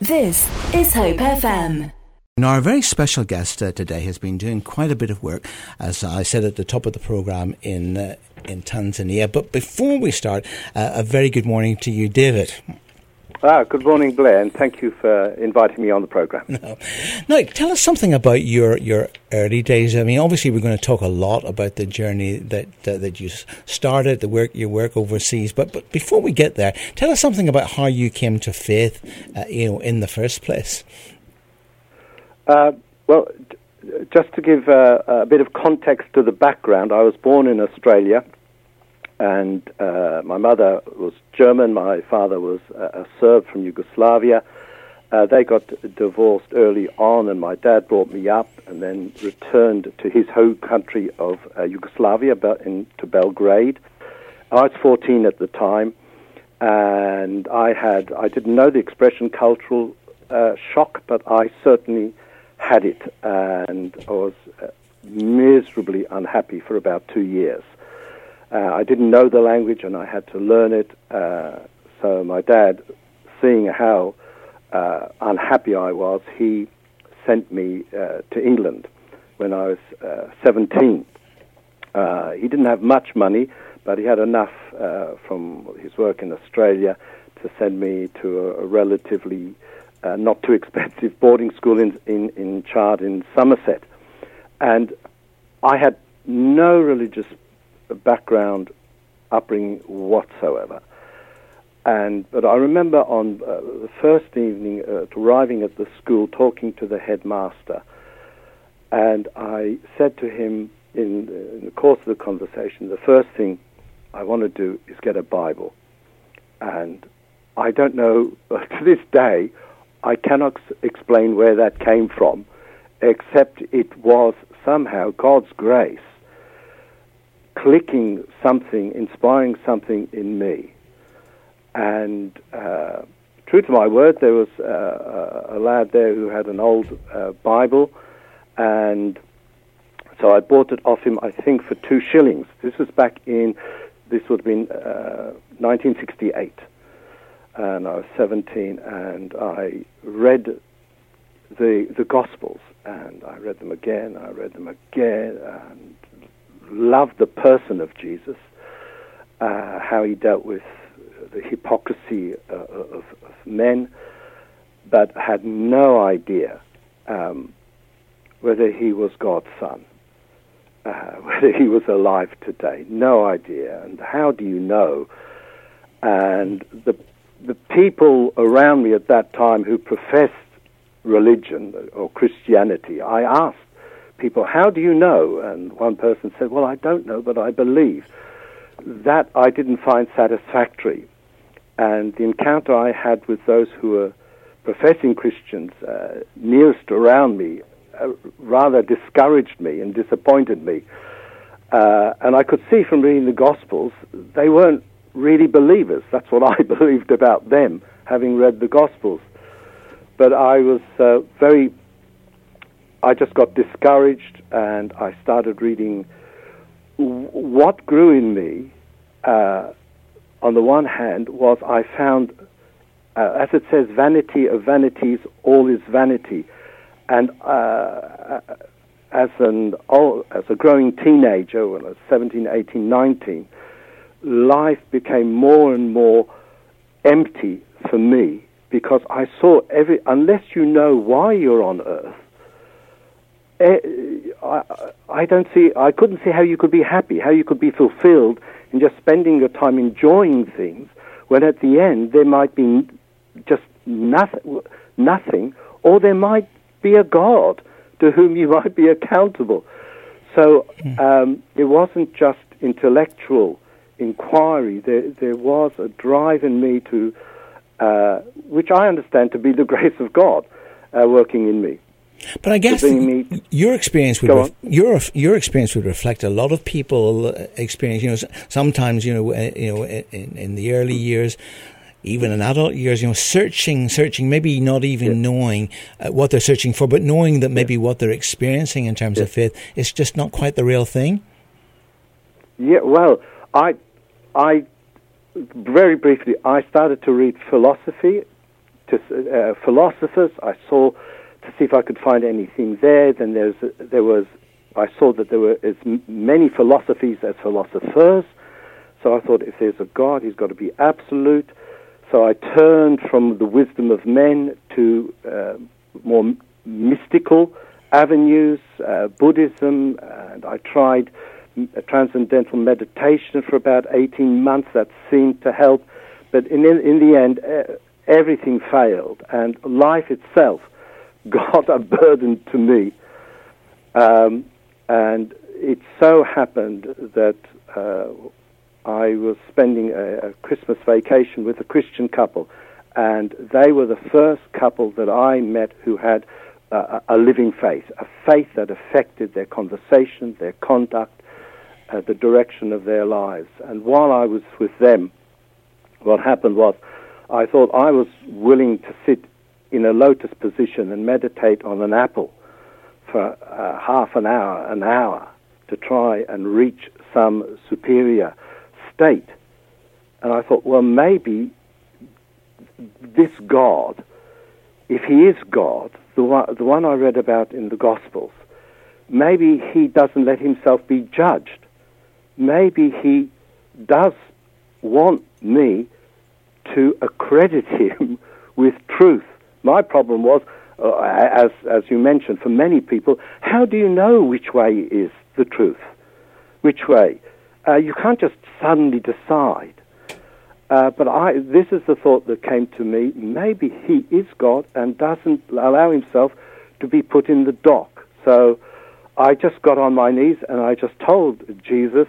This is Hope FM. Now, our very special guest today has been doing quite a bit of work, as I said at the top of the programme, in Tanzania. But before we start, a very good morning to you, David. Good morning, Blair, and thank you for inviting me on the programme. Now, tell us something about your early days. I mean, obviously we're going to talk a lot about the journey that you started, your work overseas, but before we get there, tell us something about how you came to faith, in the first place. Just to give a bit of context to the background, I was born in Australia. And my mother was German. My father was a Serb from Yugoslavia. They got divorced early on, and my dad brought me up and then returned to his home country of Yugoslavia, to Belgrade. I was 14 at the time, and I didn't know the expression cultural shock, but I certainly had it, and I was miserably unhappy for about 2 years. I didn't know the language, and I had to learn it. So my dad, seeing how unhappy I was, he sent me to England when I was 17. He didn't have much money, but he had enough from his work in Australia to send me to a relatively not too expensive boarding school in Chard in Somerset. And I had no religious background, upbringing whatsoever, but I remember on the first evening arriving at the school, talking to the headmaster, and I said to him in the course of the conversation, the first thing I want to do is get a Bible. And I don't know, to this day I cannot explain where that came from, except it was somehow God's grace clicking something, inspiring something in me. And true to my word, there was a lad there who had an old Bible, and so I bought it off him, I think, for 2 shillings. This would have been 1968, and I was 17, and I read the Gospels, and I read them again, and loved the person of Jesus, how he dealt with the hypocrisy of men, but had no idea whether he was God's son, whether he was alive today. No idea. And how do you know? And the people around me at that time who professed religion or Christianity, I asked people, how do you know? And one person said, well, I don't know, but I believe. That I didn't find satisfactory. And the encounter I had with those who were professing Christians nearest around me rather discouraged me and disappointed me. And I could see from reading the Gospels, they weren't really believers. That's what I believed about them, having read the Gospels. But I was I just got discouraged, and I started reading. What grew in me, on the one hand, was I found, as it says, vanity of vanities, all is vanity. And as a growing teenager, when I was 17, 18, 19, life became more and more empty for me, because I saw unless you know why you're on earth, I couldn't see how you could be happy, how you could be fulfilled in just spending your time enjoying things, when at the end there might be just nothing, or there might be a God to whom you might be accountable. So it wasn't just intellectual inquiry. There was a drive in me to, which I understand to be the grace of God working in me. But I guess your experience would reflect a lot of people's experience. Sometimes in the early years, even in adult years, searching, maybe not even knowing what they're searching for, but knowing that maybe what they're experiencing in terms of faith is just not quite the real thing. Yeah. Well, I very briefly started to read philosophy to philosophers. I saw to see if I could find anything there. Then I saw that there were as many philosophies as philosophers. So I thought, if there's a God, he's got to be absolute. So I turned from the wisdom of men to more mystical avenues, Buddhism, and I tried transcendental meditation for about 18 months. That seemed to help. But in the end, everything failed, and life itself got a burden to me. And it so happened that I was spending a Christmas vacation with a Christian couple, and they were the first couple that I met who had a living faith, a faith that affected their conversation, their conduct, the direction of their lives. And while I was with them, what happened was I thought I was willing to sit in a lotus position and meditate on an apple for half an hour, to try and reach some superior state. And I thought, well, maybe this God, if he is God, the one I read about in the Gospels, maybe he doesn't let himself be judged. Maybe he does want me to accredit him with truth. My problem was, as you mentioned, for many people, how do you know which way is the truth? Which way? You can't just suddenly decide. But this is the thought that came to me. Maybe he is God and doesn't allow himself to be put in the dock. So I just got on my knees and I just told Jesus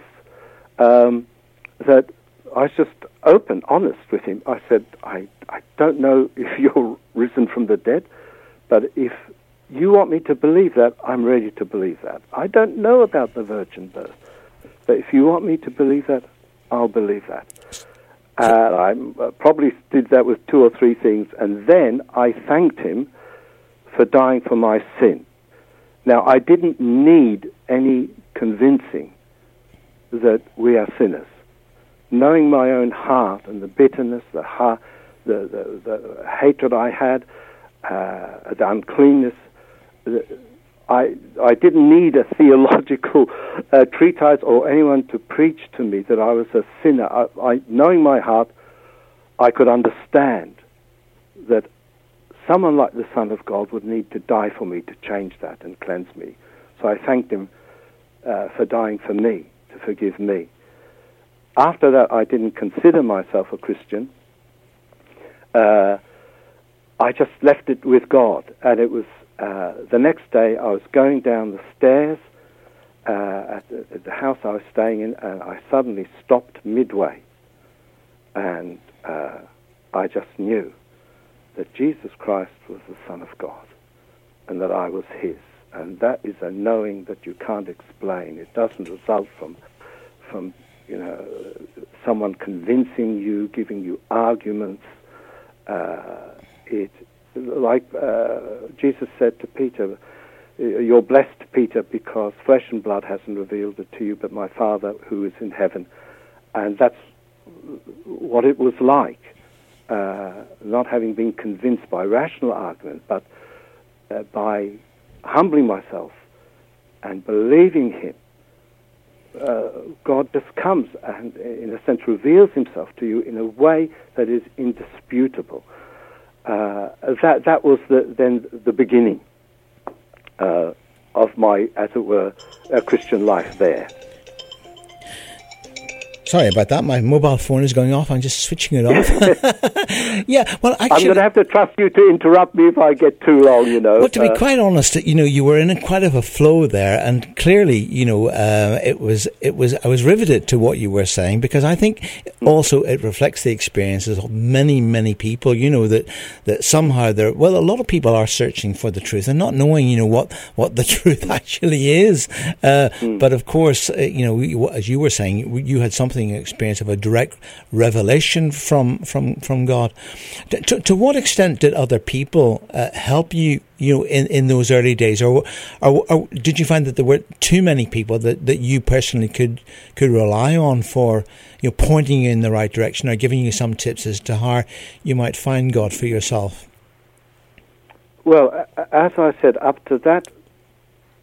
that I was just open, honest with him. I said, I don't know if you're risen from the dead, but if you want me to believe that, I'm ready to believe that. I don't know about the virgin birth, but if you want me to believe that, I'll believe that. And I probably did that with two or three things, and then I thanked him for dying for my sin. Now, I didn't need any convincing that we are sinners. Knowing my own heart and the bitterness, the hatred I had, the uncleanness. I didn't need a theological treatise or anyone to preach to me that I was a sinner. Knowing my heart, I could understand that someone like the Son of God would need to die for me to change that and cleanse me. So I thanked him for dying for me, to forgive me. After that, I didn't consider myself a Christian. I just left it with God, and it was the next day I was going down the stairs at the house I was staying in, and I suddenly stopped midway, and I just knew that Jesus Christ was the Son of God and that I was his. And that is a knowing that you can't explain. It doesn't result from someone convincing you, giving you arguments. Jesus said to Peter, "You're blessed, Peter, because flesh and blood hasn't revealed it to you, but my Father who is in heaven." And that's what it was like, not having been convinced by rational argument, but by humbling myself and believing him. God just comes and, in a sense, reveals himself to you in a way that is indisputable. That was then the beginning of my, as it were, Christian life there. Sorry about that. My mobile phone is going off. I'm just switching it off. Yeah, well, actually, I'm going to have to trust you to interrupt me if I get too long, But to be quite honest, you were in quite of a flow there, and clearly, I was riveted to what you were saying, because I think also it reflects the experiences of many, many people. That somehow a lot of people are searching for the truth and not knowing, what the truth actually is. But of course, as you were saying, you had something. Experience of a direct revelation from God. To what extent did other people help you, in those early days, or did you find that there were too many people that you personally could rely on for, pointing you in the right direction or giving you some tips as to how you might find God for yourself? Well, as I said, up to that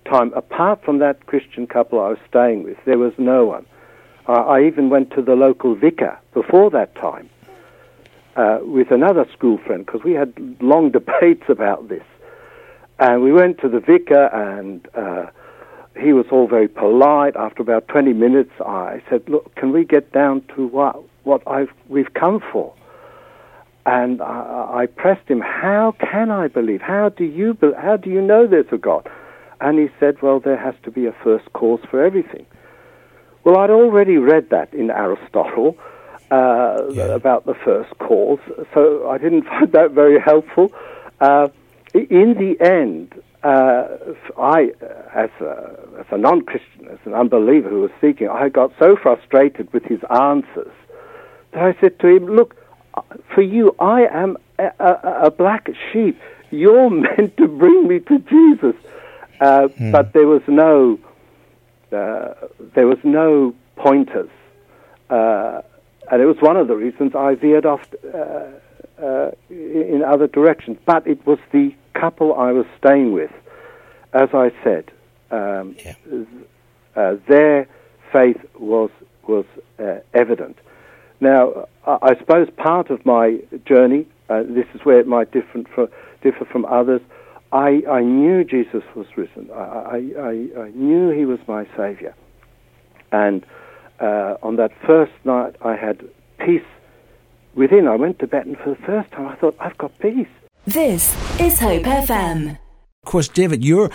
time, apart from that Christian couple I was staying with, there was no one. I even went to the local vicar before that time with another school friend, because we had long debates about this. And we went to the vicar, and he was all very polite. After about 20 minutes, I said, look, can we get down to what we've come for? And I pressed him, how can I believe? How do you know there's a God? And he said, well, there has to be a first cause for everything. Well, I'd already read that in Aristotle about the first cause, so I didn't find that very helpful. In the end, I, as a non-Christian, as an unbeliever who was seeking, I got so frustrated with his answers that I said to him, look, for you, I am a black sheep. You're meant to bring me to Jesus. But there was no pointers, and it was one of the reasons I veered off in other directions. But it was the couple I was staying with, as I said, their faith was evident. Now, I suppose part of my journey, this is where it might differ from others. I knew Jesus was risen. I knew he was my Saviour. And on that first night, I had peace within. I went to bed, and for the first time, I thought, I've got peace. This is Hope FM. Of course, David, your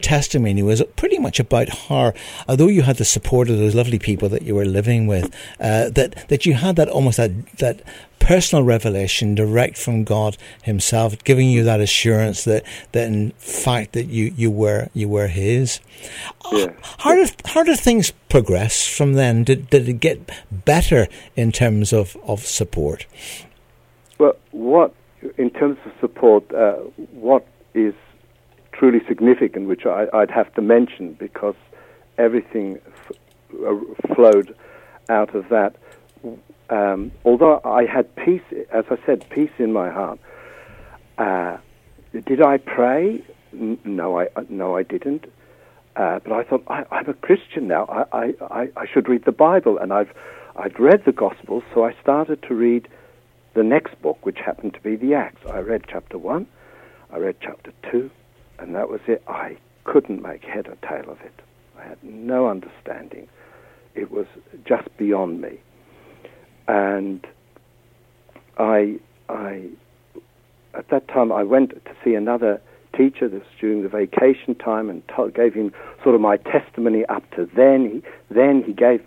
testimony was pretty much about how, although you had the support of those lovely people that you were living with, that you had that almost that personal revelation direct from God himself, giving you that assurance that in fact that you were his. Yeah. How did things progress from then? Did it get better in terms of support? Well, what in terms of support, what is truly significant, which I'd have to mention, because everything flowed out of that. Although I had peace, as I said, peace in my heart. Did I pray? No, I didn't. But I thought, I'm a Christian now. I should read the Bible, and I'd read the Gospels, so I started to read the next book, which happened to be the Acts. I read chapter 1, I read chapter 2, and that was it. I couldn't make head or tail of it. I had no understanding. It was just beyond me. And I at that time, I went to see another teacher. This was during the vacation time, and gave him sort of my testimony up to then. He gave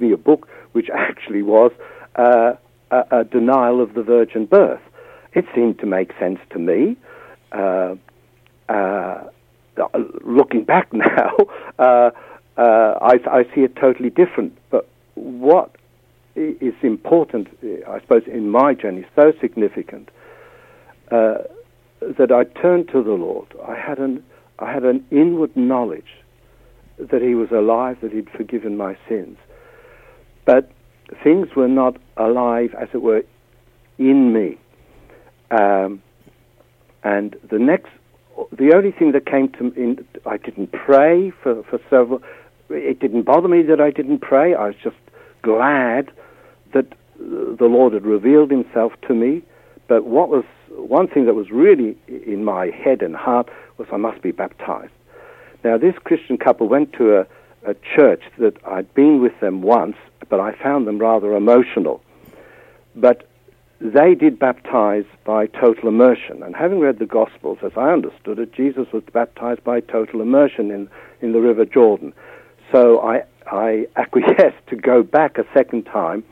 me a book, which actually was a denial of the virgin birth. It seemed to make sense to me. Looking back now, I see it totally different. But what is important, I suppose, in my journey, so significant, that I turned to the Lord. I had an inward knowledge that he was alive, that he'd forgiven my sins. But things were not alive, as it were, in me. And the only thing that came to me, I didn't pray for several. It didn't bother me that I didn't pray. I was just glad that the Lord had revealed himself to me. But what was one thing that was really in my head and heart was, I must be baptized. Now, this Christian couple went to a church that I'd been with them once, but I found them rather emotional. But they did baptize by total immersion. And having read the Gospels, as I understood it, Jesus was baptized by total immersion in the River Jordan. So I acquiesced to go back a second time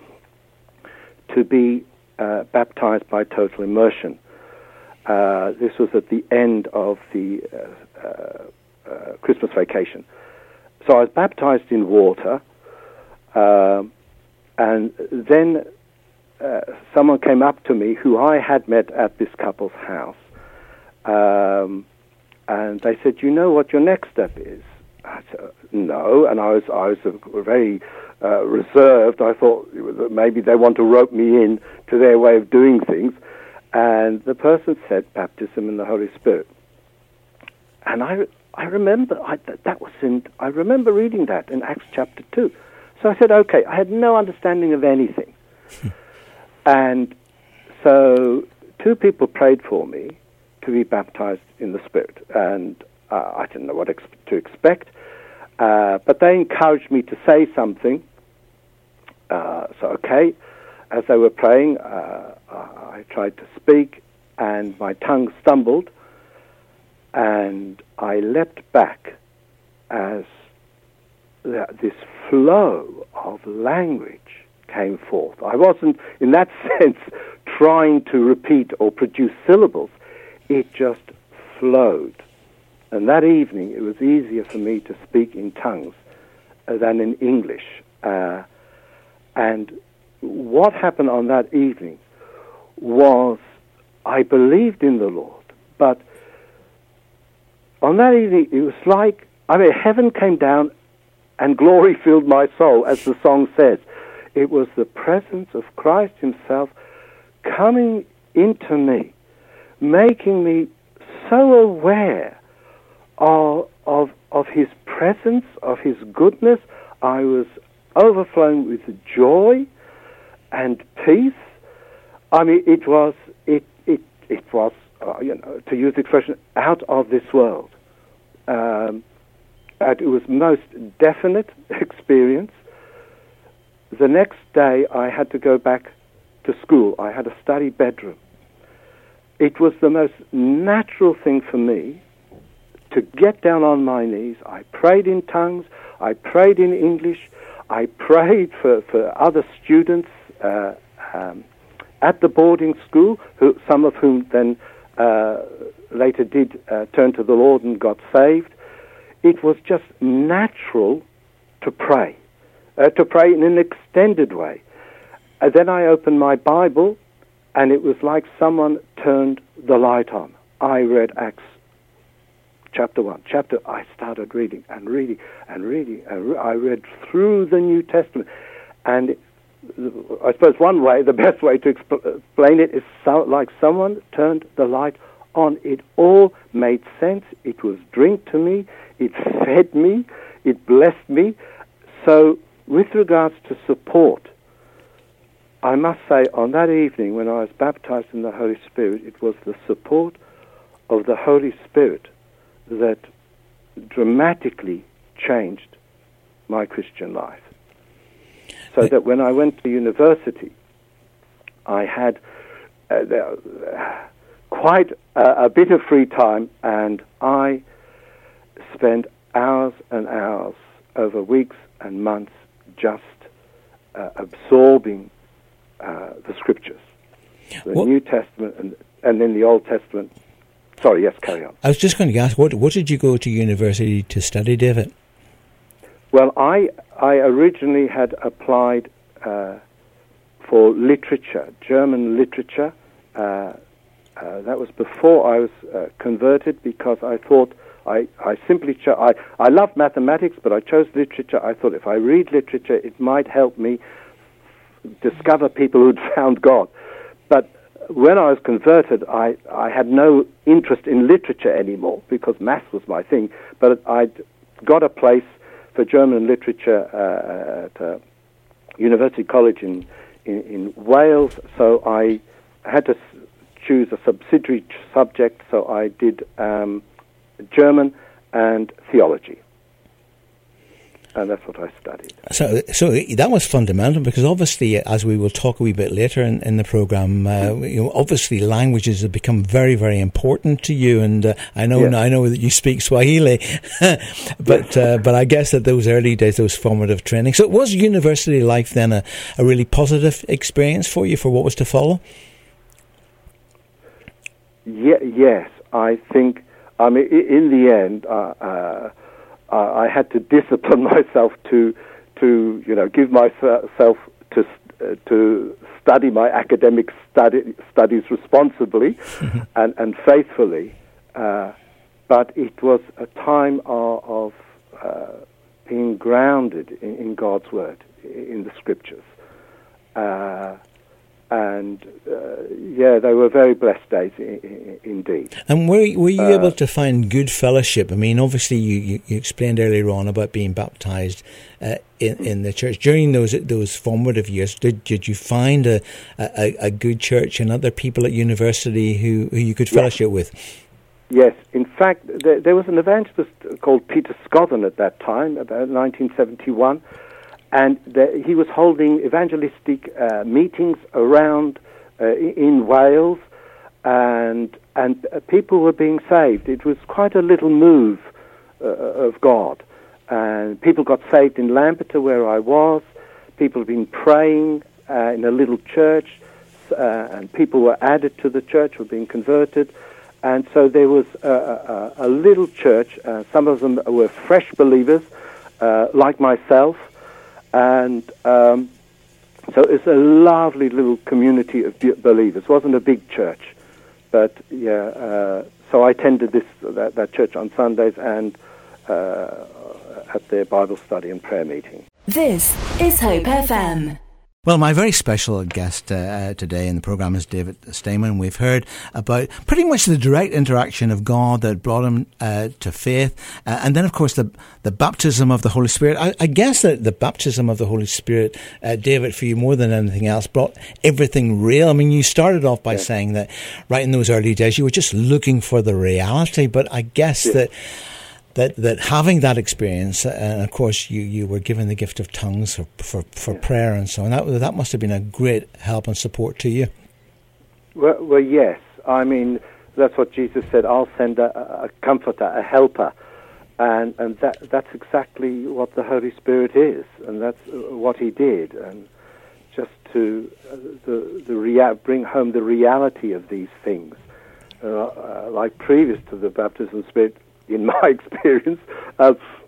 to be baptized by total immersion. This was at the end of the Christmas vacation. So I was baptized in water, and then someone came up to me who I had met at this couple's house, and they said, "You know what your next step is?" I said, "No," and I was very reserved. I thought maybe they want to rope me in to their way of doing things, And the person said, baptism in the Holy Spirit. And I remember reading that in Acts chapter 2. So I said, okay, I had no understanding of anything. And so two people prayed for me to be baptized in the Spirit. And I didn't know what to expect. But they encouraged me to say something. As they were praying, I tried to speak, and my tongue stumbled, and I leapt back as this flow of language came forth. I wasn't, in that sense, trying to repeat or produce syllables. It just flowed. And that evening, it was easier for me to speak in tongues than in English. And what happened on that evening was I believed in the Lord, but on that evening it was like, heaven came down and glory filled my soul, as the song says. It was the presence of Christ himself coming into me, making me so aware of his presence, of his goodness. I was overflowing with joy and peace. It was, to use the expression, out of this world. And it was most definite experience. The next day, I had to go back to school. I had a study bedroom. It was the most natural thing for me to get down on my knees. I prayed in tongues. I prayed in English. I prayed for other students at the boarding school, some of whom then later did turn to the Lord and got saved. It was just natural to pray in an extended way. And then I opened my Bible, and it was like someone turned the light on. I read Acts chapter 1. I started reading and reading and reading. I read through the New Testament. And I suppose the best way to explain it is like someone turned the light on. It all made sense. It was drink to me. It fed me. It blessed me. So with regards to support, I must say on that evening when I was baptized in the Holy Spirit, it was the support of the Holy Spirit that dramatically changed my Christian life. So that when I went to university, I had quite a bit of free time, and I spent hours and hours over weeks and months just absorbing the Scriptures, New Testament and then the Old Testament. Sorry, yes, carry on. I was just going to ask, what did you go to university to study, David? Well, I originally had applied for literature, German literature. That was before I was converted, because I thought I loved mathematics, but I chose literature. I thought if I read literature, it might help me discover people who'd found God. But when I was converted, I had no interest in literature anymore, because maths was my thing. But I'd got a place for German literature at University College in Wales, so I had to choose a subsidiary subject, so I did German and theology. And that's what I studied. So that was fundamental, because obviously, as we will talk a wee bit later in the programme, obviously languages have become very, very important to you. And I know that you speak Swahili, but I guess that those early days, those formative training. So was university life then a really positive experience for you for what was to follow? Yeah, yes, I think. In the end, I had to discipline myself to give myself to study my academic studies responsibly and faithfully. But it was a time of being grounded in God's Word, in the Scriptures. And they were very blessed days indeed. And were you able to find good fellowship? I mean, obviously you explained earlier on about being baptised in the church. During those formative years, did you find a good church and other people at university who you could fellowship with? Yes. In fact, there was an evangelist called Peter Scotland at that time, about 1971. And he was holding evangelistic meetings around in Wales, and people were being saved. It was quite a little move of God. And people got saved in Lampeter, where I was. People had been praying in a little church, and people were added to the church, were being converted. And so there was a little church. Some of them were fresh believers, like myself. And so it's a lovely little community of believers. It wasn't a big church, but so I attended that church on Sundays and at their Bible study and prayer meeting. This is Hope FM. Well, my very special guest today in the programme is David Stamen. We've heard about pretty much the direct interaction of God that brought him to faith. And then, of course, the baptism of the Holy Spirit. I guess that the baptism of the Holy Spirit, David, for you more than anything else, brought everything real. I mean, you started off by saying that right in those early days, you were just looking for the reality. But I guess that having that experience, and of course you were given the gift of tongues for prayer and so on, that must have been a great help and support to you. Well, yes. I mean, that's what Jesus said, I'll send a comforter, a helper. And that's exactly what the Holy Spirit is, and that's what he did. And just to bring home the reality of these things. Like previous to the baptism of the Spirit, in my experience,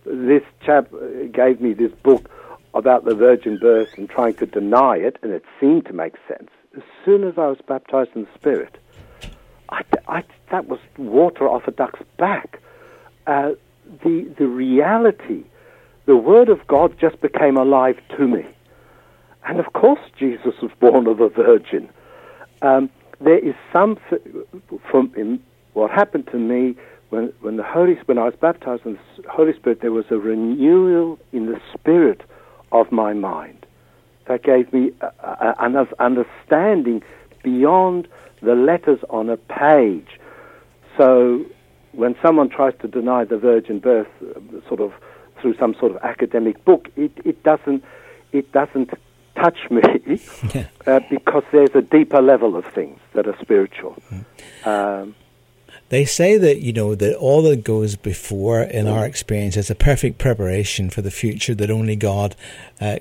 this chap gave me this book about the virgin birth and trying to deny it, and it seemed to make sense. As soon as I was baptized in the Spirit, that was water off a duck's back. The reality, the Word of God just became alive to me. And of course Jesus was born of a virgin. There is something from what happened to me. When I was baptized in the Holy Spirit, there was a renewal in the spirit of my mind. That gave me an understanding beyond the letters on a page. So when someone tries to deny the virgin birth, sort of through some sort of academic book, it doesn't touch me because there's a deeper level of things that are spiritual. They say that, that all that goes before in our experience is a perfect preparation for the future that only God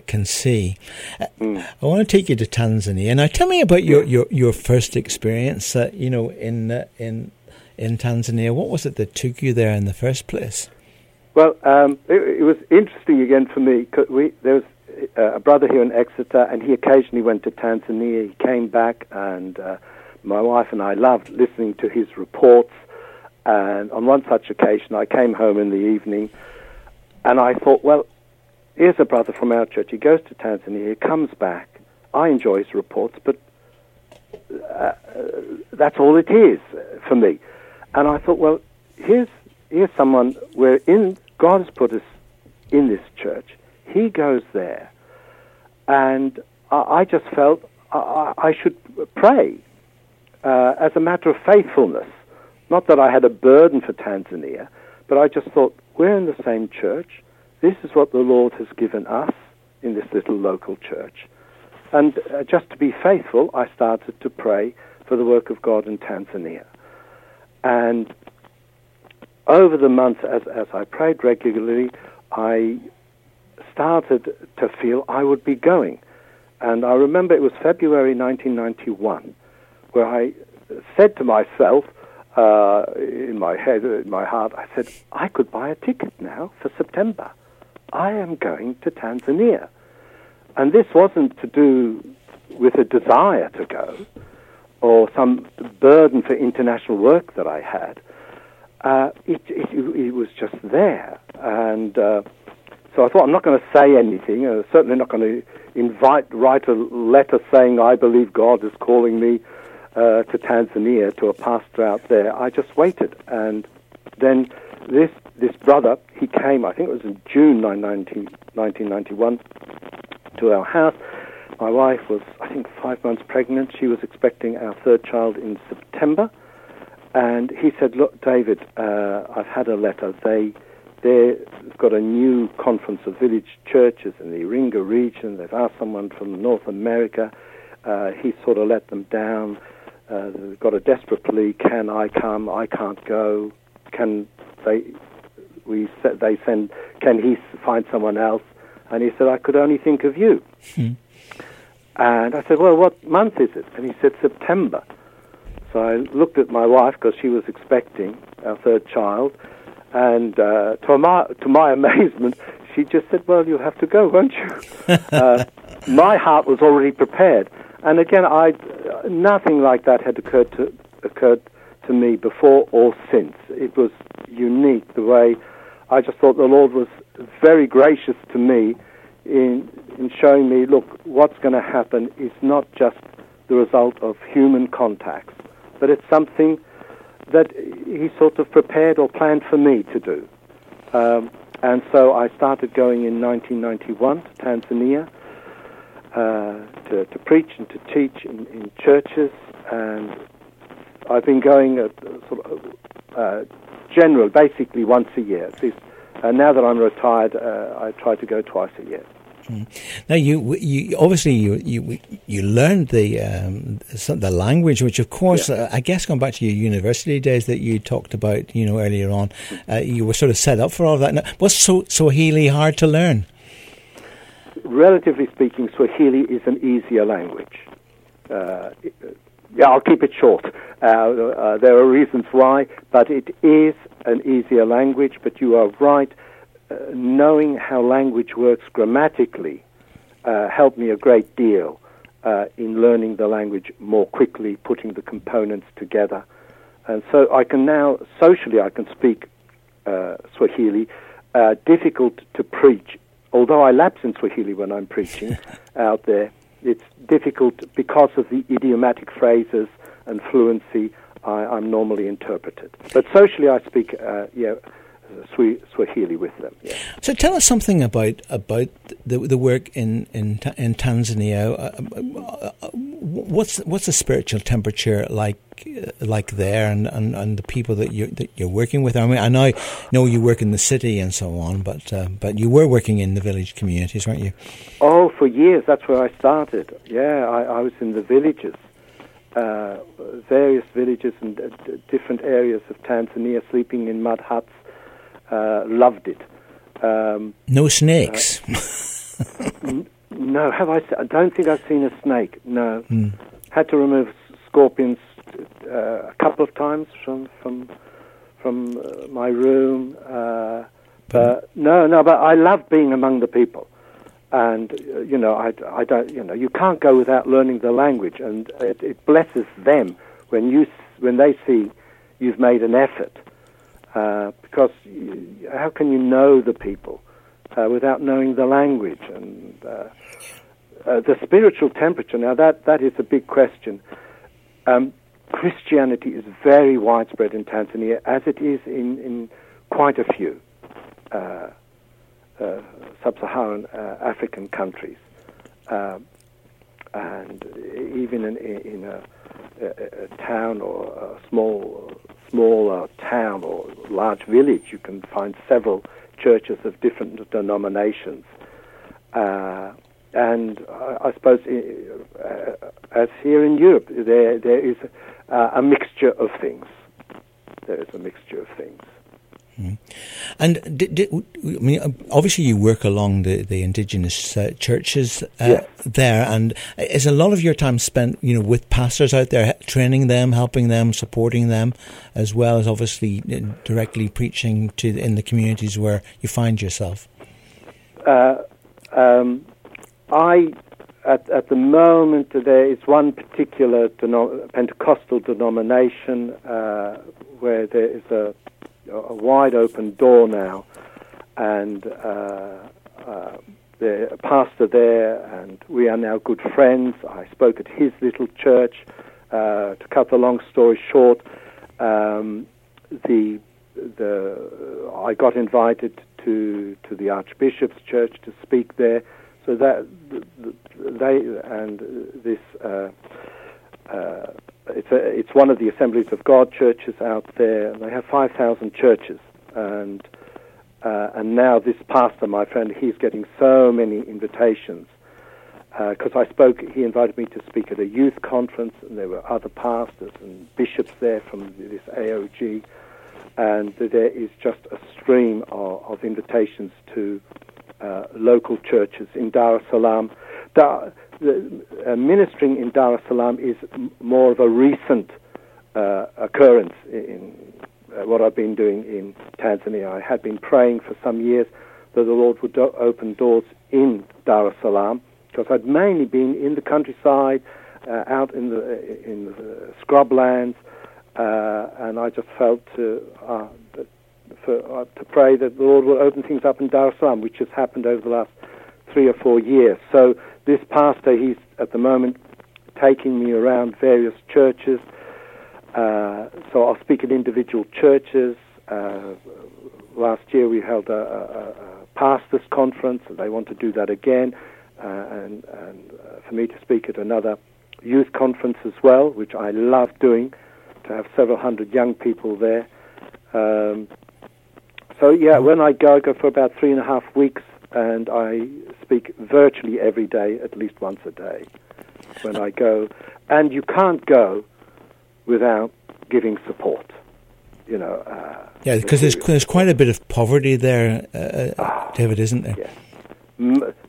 can see. I want to take you to Tanzania. Now, tell me about your first experience, in Tanzania. What was it that took you there in the first place? Well, it was interesting again for me, because there was a brother here in Exeter, and he occasionally went to Tanzania. He came back and... my wife and I loved listening to his reports, and on one such occasion I came home in the evening and I thought, well, here's a brother from our church, he goes to Tanzania, he comes back, I enjoy his reports, but that's all it is for me. And I thought, well, here's someone wherein God has put us in this church, he goes there, and I just felt I should pray as a matter of faithfulness. Not that I had a burden for Tanzania, but I just thought, we're in the same church. This is what the Lord has given us in this little local church. And just to be faithful, I started to pray for the work of God in Tanzania. And over the months, as I prayed regularly, I started to feel I would be going. And I remember it was February 1991, where I said to myself, in my head, in my heart, I said, I could buy a ticket now for September. I am going to Tanzania. And this wasn't to do with a desire to go or some burden for international work that I had. It was just there. And So I thought, I'm not going to say anything, certainly not going to write a letter saying I believe God is calling me to Tanzania, to a pastor out there. I just waited. And then this brother, he came, I think it was in June 1991, to our house. My wife was, I think, 5 months pregnant. She was expecting our third child in September. And he said, look, David, I've had a letter. They've got a new conference of village churches in the Iringa region. They've asked someone from North America. He sort of let them down. They've got a desperate plea. Can I come? I can't go. Can he find someone else? And he said, I could only think of you. And I said, well, what month is it? And he said, September. So I looked at my wife, because she was expecting our third child. And to my amazement, she just said, well, you have to go, won't you? My heart was already prepared. And again, nothing like that had occurred to me before or since. It was unique, the way I just thought the Lord was very gracious to me in showing me, look, what's going to happen is not just the result of human contacts, but it's something that he sort of prepared or planned for me to do. And so I started going in 1991 to Tanzania to preach and to teach in churches. And I've been going basically once a year. At least, now that I'm retired, I try to go twice a year. Now, you obviously you learned the language, which of course, I guess, going back to your university days that you talked about, earlier on, you were sort of set up for all of that. Now, was Swahili hard to learn? Relatively speaking, Swahili is an easier language. I'll keep it short. There are reasons why, but it is an easier language. But you are right. Knowing how language works grammatically helped me a great deal in learning the language more quickly, putting the components together. And so I can now, socially, I can speak Swahili, difficult to preach. Although I lapse in Swahili when I'm preaching out there, it's difficult because of the idiomatic phrases and fluency I'm normally interpreted. But socially I speak, Swahili with them. Yeah. So tell us something about the work in Tanzania. What's the spiritual temperature like there, and the people that you're working with? I mean, I know you work in the city and so on, but you were working in the village communities, weren't you? Oh, for years. That's where I started. Yeah, I was in the villages, various villages in different areas of Tanzania, sleeping in mud huts. Loved it. No snakes. No, have I? I don't think I've seen a snake. No, had to remove scorpions a couple of times from my room. But I love being among the people, and I don't. You can't go without learning the language, and it blesses them when they see you've made an effort. Because how can you know the people without knowing the language and the spiritual temperature? Now, that is a big question. Christianity is very widespread in Tanzania, as it is in quite a few sub-Saharan African countries, and even in a town or a smaller town or large village, you can find several churches of different denominations. And I suppose, as here in Europe, there is a mixture of things. There is a mixture of things. And obviously, you work along the indigenous churches there, and is a lot of your time spent, with pastors out there, training them, helping them, supporting them, as well as obviously directly preaching in the communities where you find yourself. At the moment, there is one particular Pentecostal denomination where there is a wide open door now, and the pastor there, and we are now good friends. I spoke at his little church. To cut the long story short, I got invited to the Archbishop's church to speak there. So that it's one of the Assemblies of God churches out there. They have 5,000 churches, and now this pastor, my friend, he's getting so many invitations. Because he invited me to speak at a youth conference, and there were other pastors and bishops there from this AOG, and there is just a stream of invitations to local churches in Dar es Salaam. Ministering in Dar es Salaam is more of a recent occurrence in what I've been doing in Tanzania. I had been praying for some years that the Lord would open doors in Dar es Salaam, because I'd mainly been in the countryside, out in the scrublands, and I just felt to pray that the Lord will open things up in Dar es Salaam, which has happened over the last 3 or 4 years. So this pastor, he's at the moment taking me around various churches. So I'll speak at individual churches. Last year we held a pastors' conference, and they want to do that again. And for me to speak at another youth conference as well, which I love doing, to have several hundred young people there. When I go for about 3.5 weeks, and I speak virtually every day, at least once a day when I go. And you can't go without giving support. Because there's quite a bit of poverty there, David, isn't there? Yes.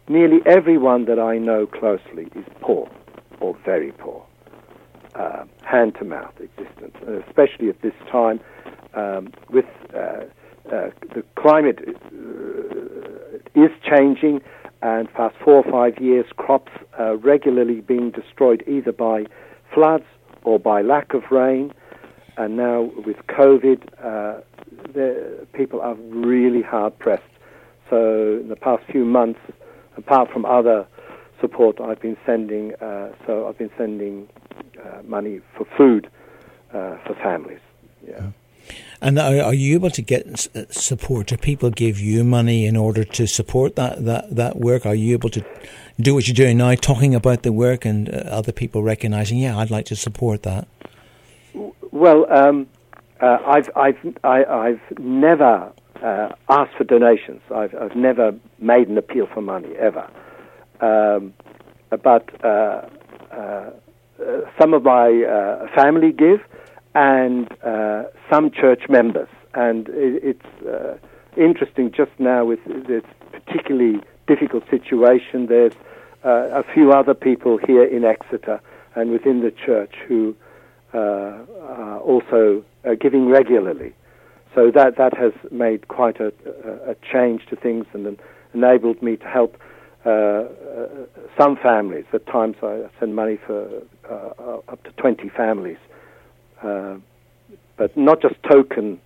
Nearly everyone that I know closely is poor, or very poor, hand-to-mouth existence, especially at this time with the climate is changing, and past 4 or 5 years, crops are regularly being destroyed either by floods or by lack of rain, and now with COVID, people are really hard-pressed. So in the past few months, apart from other support, I've been sending money for food for families. Yeah. And are you able to get support? Do people give you money in order to support that work? Are you able to do what you're doing now, talking about the work, and other people recognising, yeah, I'd like to support that? Well, I've never asked for donations. I've never made an appeal for money ever, but some of my family give, and some church members. And it's interesting just now with this particularly difficult situation. There's a few other people here in Exeter and within the church who are also giving regularly. So that has made quite a change to things, and enabled me to help some families. At times I send money for up to 20 families, but not just token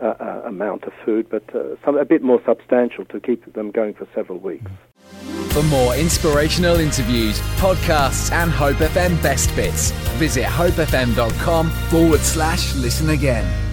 amount of food, but a bit more substantial to keep them going for several weeks. For more inspirational interviews, podcasts and Hope FM Best Bits, visit hopefm.com/listen again.